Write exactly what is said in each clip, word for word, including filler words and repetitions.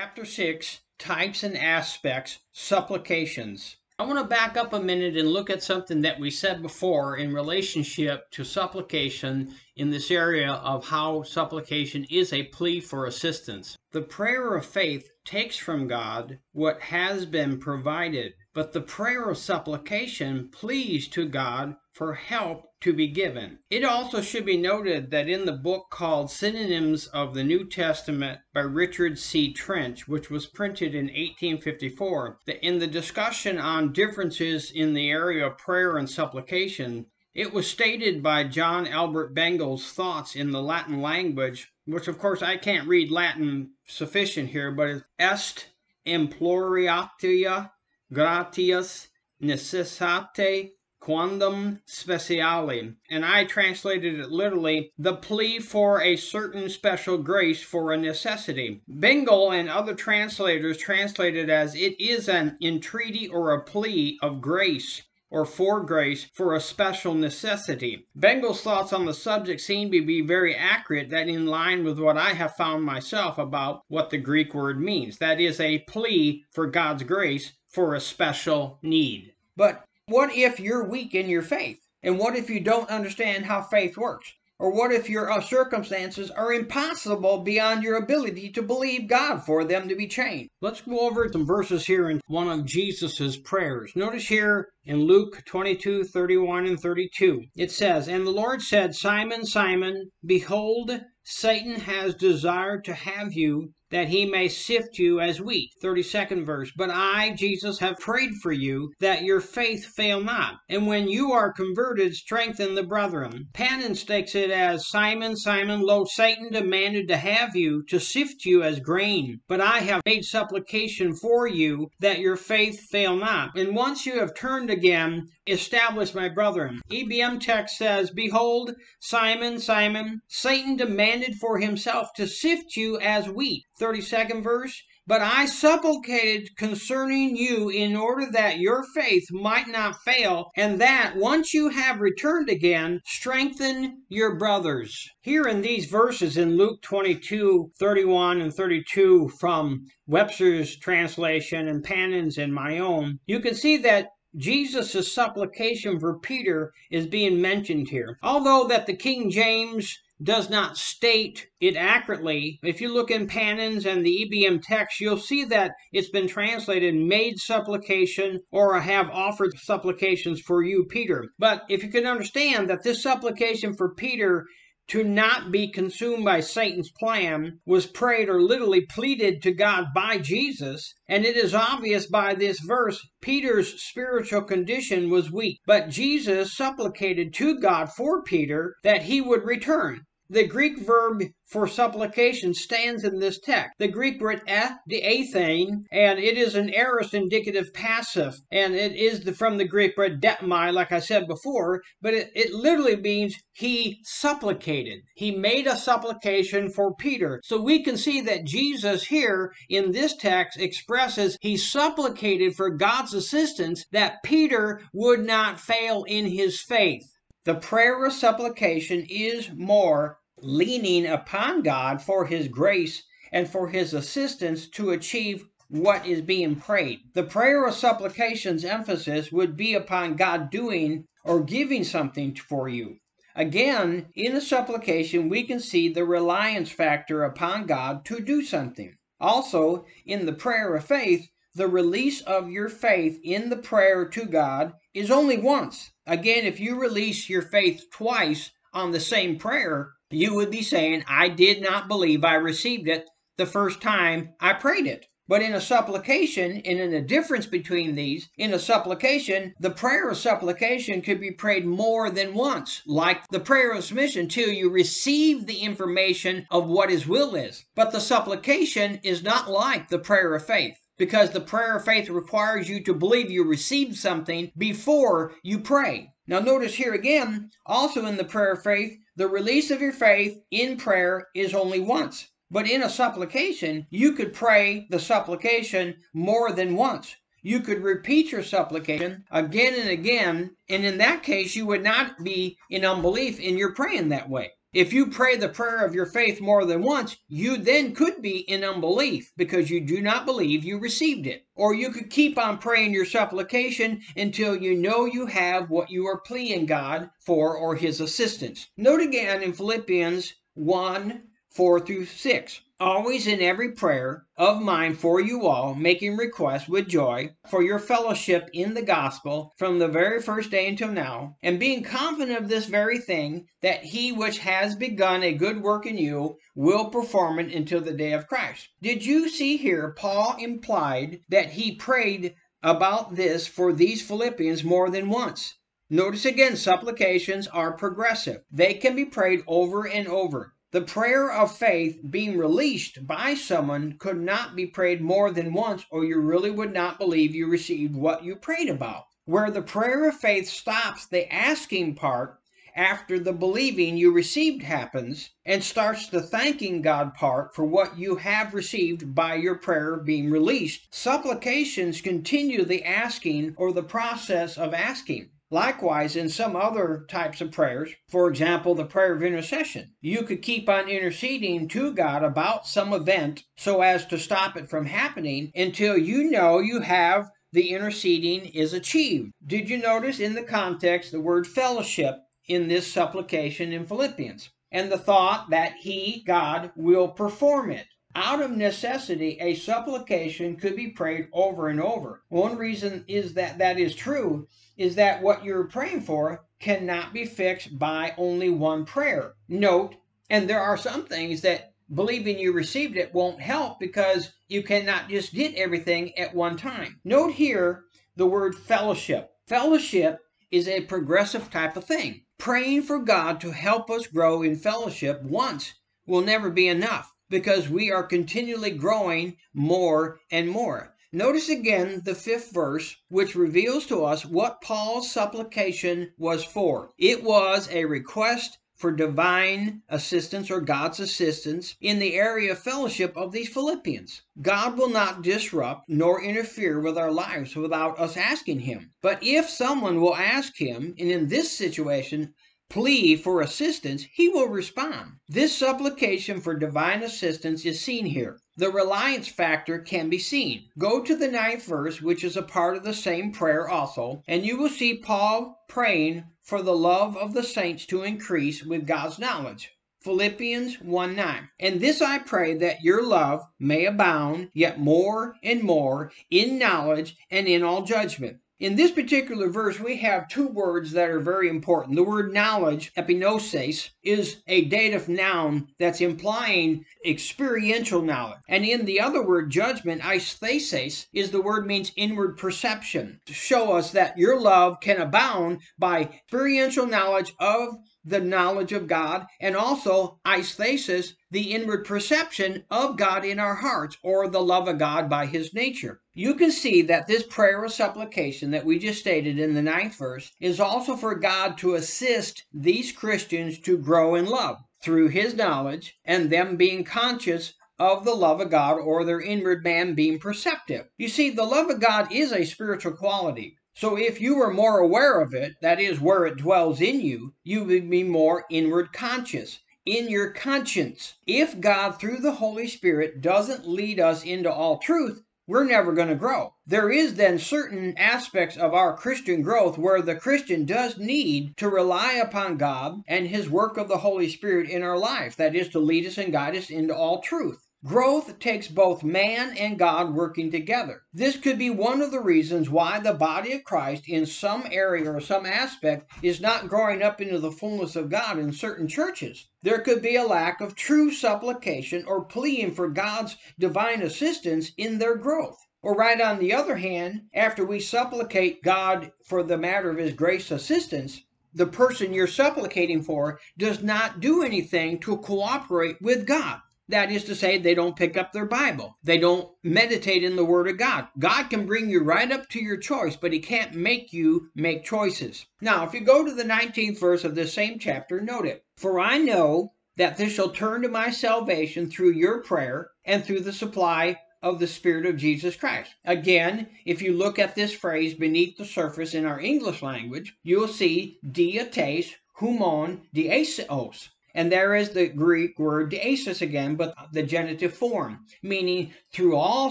Chapter six, Types and Aspects, Supplications. I want to back up a minute and look at something that we said before in relationship to supplication in this area of how supplication is a plea for assistance. The prayer of faith takes from God what has been provided, but the prayer of supplication pleads to God for help to be given. It also should be noted that in the book called Synonyms of the New Testament by Richard C. Trench, which was printed in eighteen fifty-four, that in the discussion on differences in the area of prayer and supplication, it was stated by John Albert Bengel's thoughts in the Latin language, which of course I can't read Latin sufficient here, but it's est imploriatia gratias necessitate quondam speciale, and I translated it literally, the plea for a certain special grace for a necessity. Bengel and other translators translated as, it is an entreaty or a plea of grace or for grace for a special necessity. Bengel's thoughts on the subject seem to be very accurate, that in line with what I have found myself about what the Greek word means. That is a plea for God's grace for a special need. But what if you're weak in your faith? And what if you don't understand how faith works? Or what if your circumstances are impossible beyond your ability to believe God for them to be changed? Let's go over some verses here in one of Jesus' prayers. Notice here in Luke twenty-two, thirty-one and thirty-two, it says, "And the Lord said, Simon, Simon, behold, Satan has desired to have you, that he may sift you as wheat." thirty-second verse. "But I, Jesus, have prayed for you, that your faith fail not. And when you are converted, strengthen the brethren." Panin states it as, "Simon, Simon, lo, Satan demanded to have you, to sift you as grain. But I have made supplication for you, that your faith fail not. And once you have turned again, establish my brethren." E B M text says, "Behold, Simon, Simon, Satan demanded for himself to sift you as wheat." thirty-second verse, "But I supplicated concerning you in order that your faith might not fail, and that once you have returned again, strengthen your brothers." Here in these verses in Luke twenty-two, thirty-one and thirty-two from Webster's translation and Panin's and my own, you can see that Jesus' supplication for Peter is being mentioned here. Although that the King James does not state it accurately, if you look in Panin's and the E B M text, you'll see that it's been translated "made supplication" or "have offered supplications for you, Peter." But if you can understand that this supplication for Peter to not be consumed by Satan's plan was prayed or literally pleaded to God by Jesus, and it is obvious by this verse Peter's spiritual condition was weak. But Jesus supplicated to God for Peter that he would return. The Greek verb for supplication stands in this text. The Greek word iathete, and it is an aorist indicative passive, and it is the, from the Greek word deomai, like I said before, but it, it literally means he supplicated. He made a supplication for Peter. So we can see that Jesus here in this text expresses he supplicated for God's assistance that Peter would not fail in his faith. The prayer of supplication is more leaning upon God for his grace and for his assistance to achieve what is being prayed. The prayer of supplication's emphasis would be upon God doing or giving something for you. Again, in the supplication, we can see the reliance factor upon God to do something. Also, in the prayer of faith, the release of your faith in the prayer to God is only once. Again, if you release your faith twice on the same prayer, you would be saying, "I did not believe I received it the first time I prayed it." But in a supplication, and in the difference between these, in a supplication, the prayer of supplication could be prayed more than once, like the prayer of submission till you receive the information of what his will is. But the supplication is not like the prayer of faith, because the prayer of faith requires you to believe you received something before you pray. Now notice here again, also in the prayer of faith, the release of your faith in prayer is only once. But in a supplication, you could pray the supplication more than once. You could repeat your supplication again and again, and in that case, you would not be in unbelief in your praying that way. If you pray the prayer of your faith more than once, you then could be in unbelief because you do not believe you received it. Or you could keep on praying your supplication until you know you have what you are pleading God for or his assistance. Note again in Philippians one, four through six. Always in every prayer of mine for you all, making requests with joy for your fellowship in the gospel from the very first day until now, and being confident of this very thing, that he which has begun a good work in you will perform it until the day of Christ. Did you see here Paul implied that he prayed about this for these Philippians more than once? Notice again, supplications are progressive. They can be prayed over and over. The prayer of faith being released by someone could not be prayed more than once, or you really would not believe you received what you prayed about. Where the prayer of faith stops the asking part after the believing you received happens and starts the thanking God part for what you have received by your prayer being released, supplications continue the asking or the process of asking. Likewise, in some other types of prayers, for example, the prayer of intercession, you could keep on interceding to God about some event so as to stop it from happening until you know you have the interceding is achieved. Did you notice in the context the word fellowship in this supplication in Philippians? And the thought that he, God, will perform it. Out of necessity, a supplication could be prayed over and over. One reason is that that is true is that what you're praying for cannot be fixed by only one prayer. Note, and there are some things that believing you received it won't help because you cannot just get everything at one time. Note here the word fellowship. Fellowship is a progressive type of thing. Praying for God to help us grow in fellowship once will never be enough, because we are continually growing more and more. Notice again the fifth verse, which reveals to us what Paul's supplication was for. It was a request for divine assistance or God's assistance in the area of fellowship of these Philippians. God will not disrupt nor interfere with our lives without us asking him. But if someone will ask him, and in this situation, plea for assistance, he will respond. This supplication for divine assistance is seen here. The reliance factor can be seen. Go to the ninth verse, which is a part of the same prayer also, and you will see Paul praying for the love of the saints to increase with God's knowledge. Philippians one nine. And this I pray, that your love may abound yet more and more in knowledge and in all judgment. In this particular verse, we have two words that are very important. The word knowledge, epignosis, is a dative noun that's implying experiential knowledge. And in the other word, judgment, aisthesis, is the word means inward perception, to show us that your love can abound by experiential knowledge of the knowledge of God, and also aisthesis, the inward perception of God in our hearts, or the love of God by his nature. You can see that this prayer of supplication that we just stated in the ninth verse is also for God to assist these Christians to grow in love through his knowledge and them being conscious of the love of God, or their inward man being perceptive. You see, the love of God is a spiritual quality. So if you were more aware of it, that is where it dwells in you, you would be more inward conscious, in your conscience. If God through the Holy Spirit doesn't lead us into all truth, we're never going to grow. There is then certain aspects of our Christian growth where the Christian does need to rely upon God and his work of the Holy Spirit in our life, that is to lead us and guide us into all truth. Growth takes both man and God working together. This could be one of the reasons why the body of Christ in some area or some aspect is not growing up into the fullness of God in certain churches. There could be a lack of true supplication or pleading for God's divine assistance in their growth. Or right on the other hand, after we supplicate God for the matter of his grace assistance, the person you're supplicating for does not do anything to cooperate with God. That is to say, they don't pick up their Bible. They don't meditate in the Word of God. God can bring you right up to your choice, but he can't make you make choices. Now, if you go to the nineteenth verse of this same chapter, note it. For I know that this shall turn to my salvation through your prayer and through the supply of the Spirit of Jesus Christ. Again, if you look at this phrase beneath the surface in our English language, you'll see diathete, humon, deesis. And there is the Greek word deesis again, but the genitive form, meaning through all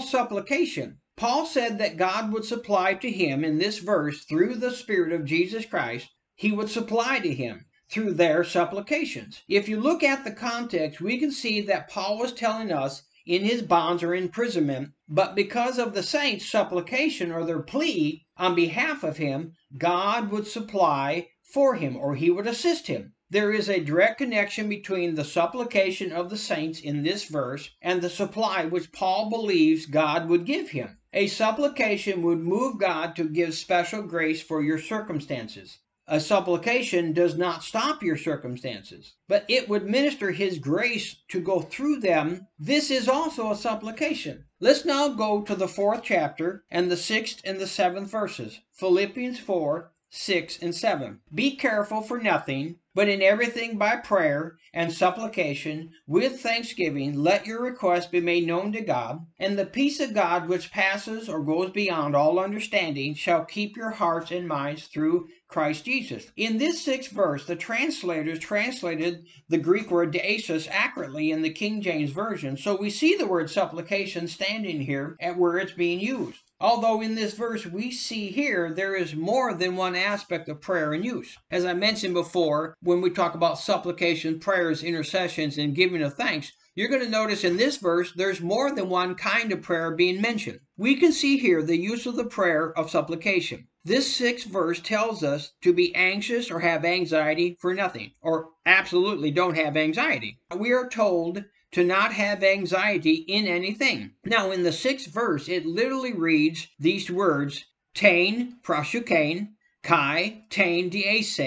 supplication. Paul said that God would supply to him in this verse through the Spirit of Jesus Christ, he would supply to him through their supplications. If you look at the context, we can see that Paul was telling us in his bonds or imprisonment, but because of the saints' supplication or their plea on behalf of him, God would supply for him, or he would assist him. There is a direct connection between the supplication of the saints in this verse and the supply which Paul believes God would give him. A supplication would move God to give special grace for your circumstances. A supplication does not stop your circumstances, but it would minister his grace to go through them. This is also a supplication. Let's now go to the fourth chapter and the sixth and the seventh verses. Philippians four, six and seven. Be careful for nothing, but in everything by prayer and supplication with thanksgiving let your requests be made known to God, and the peace of God which passes or goes beyond all understanding shall keep your hearts and minds through Christ Jesus. In this sixth verse, the translators translated the Greek word deesis accurately in the King James Version, so we see the word supplication standing here at where it's being used. Although in this verse we see here, there is more than one aspect of prayer in use. As I mentioned before, when we talk about supplication, prayers, intercessions, and giving of thanks, you're going to notice in this verse, there's more than one kind of prayer being mentioned. We can see here the use of the prayer of supplication. This sixth verse tells us to be anxious or have anxiety for nothing, or absolutely don't have anxiety. We are told to not have anxiety in anything. Now in the sixth verse, it literally reads these words, tain prosukein, kai tain dease,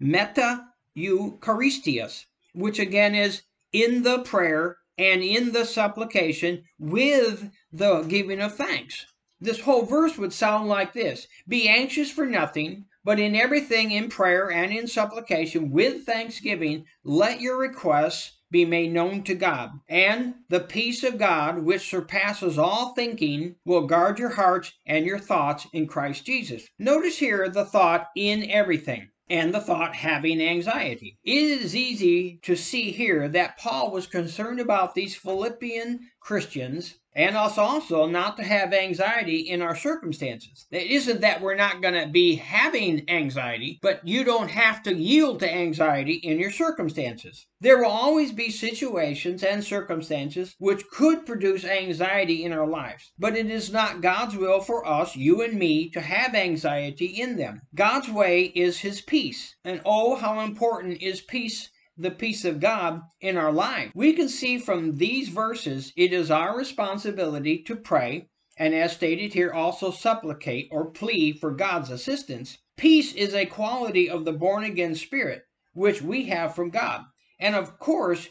meta eucharistias, which again is in the prayer and in the supplication with the giving of thanks. This whole verse would sound like this, be anxious for nothing, but in everything in prayer and in supplication with thanksgiving, let your requests be made known to God, and the peace of God, which surpasses all thinking, will guard your hearts and your thoughts in Christ Jesus. Notice here the thought in everything, and the thought having anxiety. It is easy to see here that Paul was concerned about these Philippian Christians, and us also not to have anxiety in our circumstances. It isn't that we're not going to be having anxiety, but you don't have to yield to anxiety in your circumstances. There will always be situations and circumstances which could produce anxiety in our lives, but it is not God's will for us, you and me, to have anxiety in them. God's way is his peace, and oh, how important is peace, the peace of God in our life. We can see from these verses, it is our responsibility to pray, and as stated here, also supplicate or plead for God's assistance. Peace is a quality of the born-again spirit, which we have from God, and of course,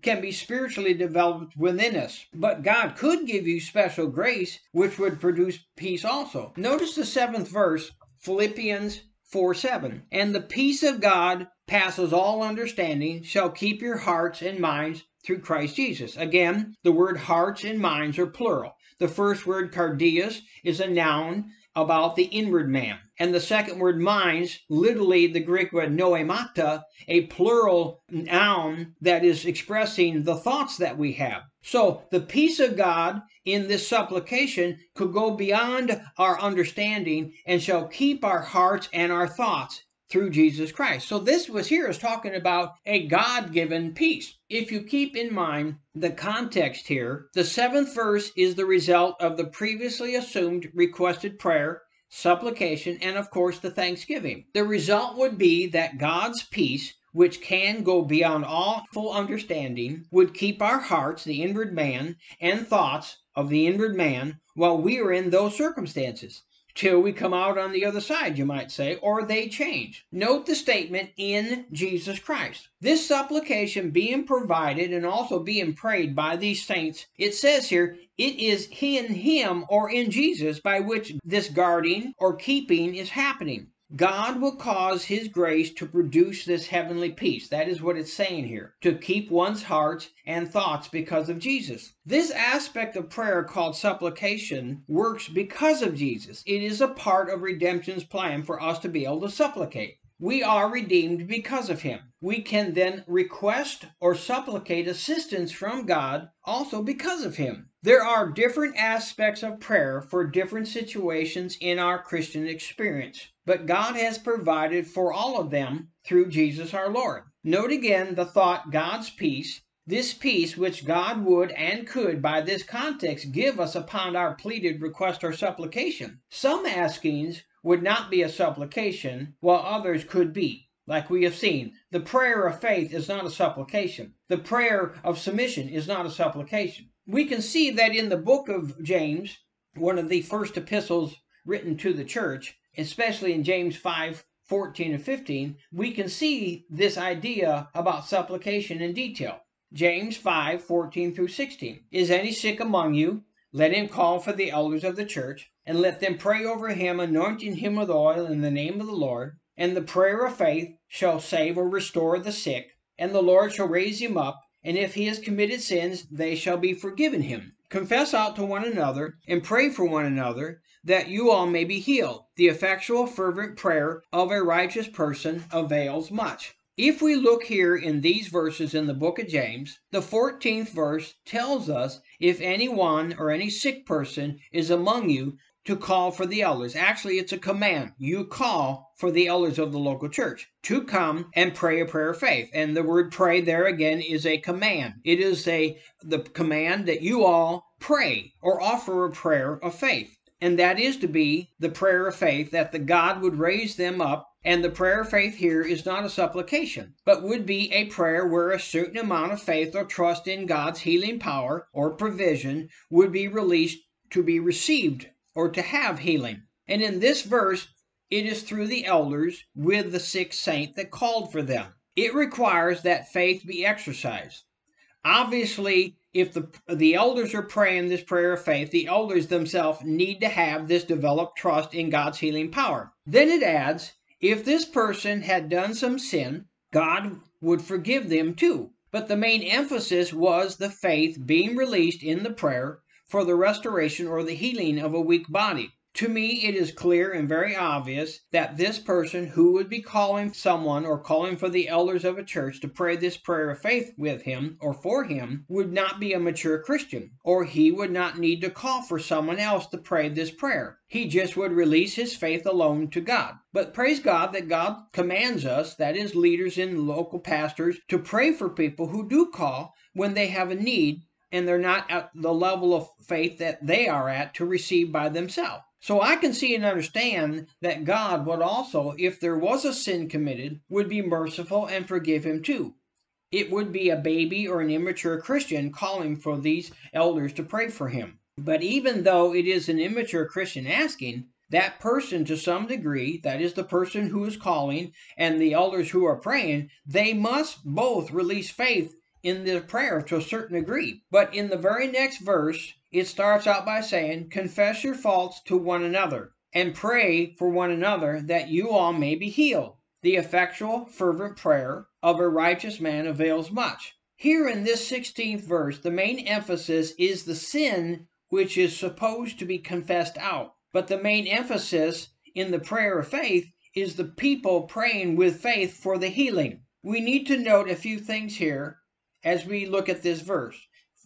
can be spiritually developed within us. But God could give you special grace, which would produce peace also. Notice the seventh verse, Philippians four, seven. And the peace of God passes all understanding shall keep your hearts and minds through Christ Jesus. Again, the word hearts and minds are plural. The first word cardias is a noun about the inward man. And the second word minds, literally the Greek word noemata, a plural noun that is expressing the thoughts that we have. So the peace of God in this supplication could go beyond our understanding and shall keep our hearts and our thoughts through Jesus Christ. So this was here is talking about a God-given peace. If you keep in mind the context here, the seventh verse is the result of the previously assumed requested prayer, supplication, and of course the thanksgiving. The result would be that God's peace, which can go beyond all full understanding, would keep our hearts, the inward man, and thoughts of the inward man while we are in those circumstances, till we come out on the other side, you might say, or they change. Note the statement, in Jesus Christ. This supplication being provided and also being prayed by these saints, it says here, it is in him or in Jesus by which this guarding or keeping is happening. God will cause his grace to produce this heavenly peace. That is what it's saying here, to keep one's hearts and thoughts because of Jesus. This aspect of prayer called supplication works because of Jesus. It is a part of redemption's plan for us to be able to supplicate. we are redeemed because of him. We can then request or supplicate assistance from God also because of him. There are different aspects of prayer for different situations in our Christian experience, but God has provided for all of them through Jesus our Lord. Note again the thought, God's peace. This peace which God would and could by this context give us upon our pleaded request or supplication. Some askings would not be a supplication, while others could be. Like we have seen, the prayer of faith is not a supplication. The prayer of submission is not a supplication. We can see that in the book of James, one of the first epistles written to the church, especially in James five fourteen and fifteen, we can see this idea about supplication in detail. James five fourteen through sixteen. Is any sick among you? Let him call for the elders of the church, and let them pray over him, anointing him with oil in the name of the Lord. And the prayer of faith shall save or restore the sick, and the Lord shall raise him up, and if he has committed sins, they shall be forgiven him. Confess out to one another, and pray for one another, that you all may be healed. The effectual fervent prayer of a righteous person avails much. If we look here in these verses in the book of James, the fourteenth verse tells us, if any one or any sick person is among you, to call for the elders. Actually, it's a command. You call for the elders of the local church to come and pray a prayer of faith. And the word pray there again is a command. It is a the command that you all pray or offer a prayer of faith. And that is to be the prayer of faith that the God would raise them up. And the prayer of faith here is not a supplication, but would be a prayer where a certain amount of faith or trust in God's healing power or provision would be released to be received or to have healing. And in this verse, it is through the elders with the sick saint that called for them. It requires that faith be exercised. Obviously, if the, the elders are praying this prayer of faith, the elders themselves need to have this developed trust in God's healing power. Then it adds, if this person had done some sin, God would forgive them too. But the main emphasis was the faith being released in the prayer for the restoration or the healing of a weak body. To me, it is clear and very obvious that this person who would be calling someone or calling for the elders of a church to pray this prayer of faith with him or for him would not be a mature Christian, or he would not need to call for someone else to pray this prayer. He just would release his faith alone to God. But praise God that God commands us, that is leaders and local pastors, to pray for people who do call when they have a need and they're not at the level of faith that they are at to receive by themselves. So I can see and understand that God would also, if there was a sin committed, would be merciful and forgive him too. It would be a baby or an immature Christian calling for these elders to pray for him. But even though it is an immature Christian asking, that person to some degree, that is the person who is calling and the elders who are praying, they must both release faith in the prayer to a certain degree. But in the very next verse, it starts out by saying, confess your faults to one another and pray for one another that you all may be healed. The effectual fervent prayer of a righteous man avails much. Here in this sixteenth verse, the main emphasis is the sin which is supposed to be confessed out. But the main emphasis in the prayer of faith is the people praying with faith for the healing. We need to note a few things here as we look at this verse.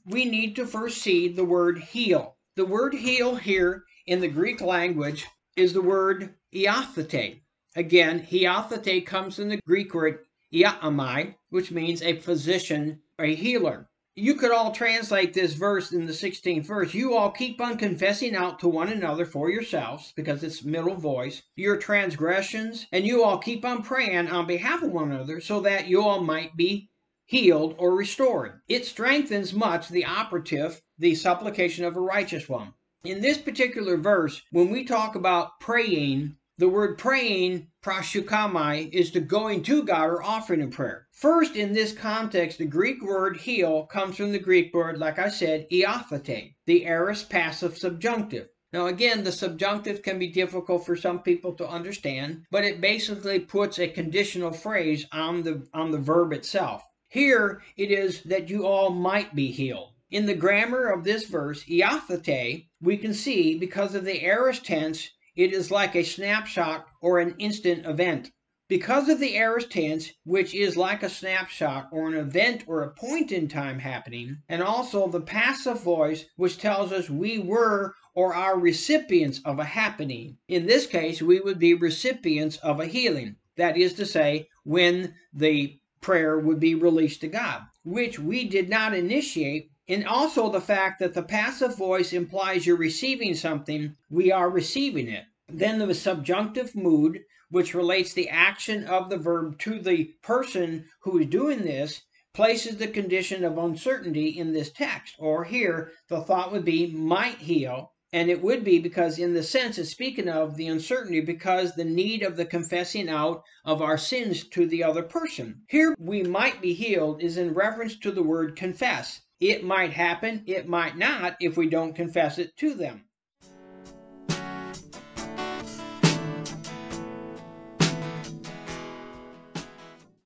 We need to first see the word heal. The word heal here in the Greek language is the word iathete. Again, iathete comes from the Greek word iaamai, which means a physician, a healer. You could all translate this verse in the sixteenth verse. You all keep on confessing out to one another for yourselves, because it's middle voice, your transgressions, and you all keep on praying on behalf of one another so that you all might be healed or restored. It strengthens much the operative, the supplication of a righteous one. In this particular verse, when we talk about praying, the word praying, prashukamai, is the going to God or offering a prayer. First, in this context, the Greek word heal comes from the Greek word, like I said, iathete, the aorist passive subjunctive. Now again, the subjunctive can be difficult for some people to understand, but it basically puts a conditional phrase on the, on the verb itself. Here it is that you all might be healed. In the grammar of this verse, iathete, we can see because of the aorist tense, it is like a snapshot or an instant event. because of the aorist tense, which is like a snapshot or an event or a point in time happening, and also the passive voice, which tells us we were or are recipients of a happening. In this case, we would be recipients of a healing. That is to say, when the prayer would be released to God, which we did not initiate. And also the fact that the passive voice implies you're receiving something, we are receiving it. Then the subjunctive mood, which relates the action of the verb to the person who is doing this, places the condition of uncertainty in this text. Or here, the thought would be, might heal. And it would be because in the sense it's speaking of the uncertainty, because the need of the confessing out of our sins to the other person. Here, we might be healed is in reference to the word confess. It might happen, it might not, if we don't confess it to them.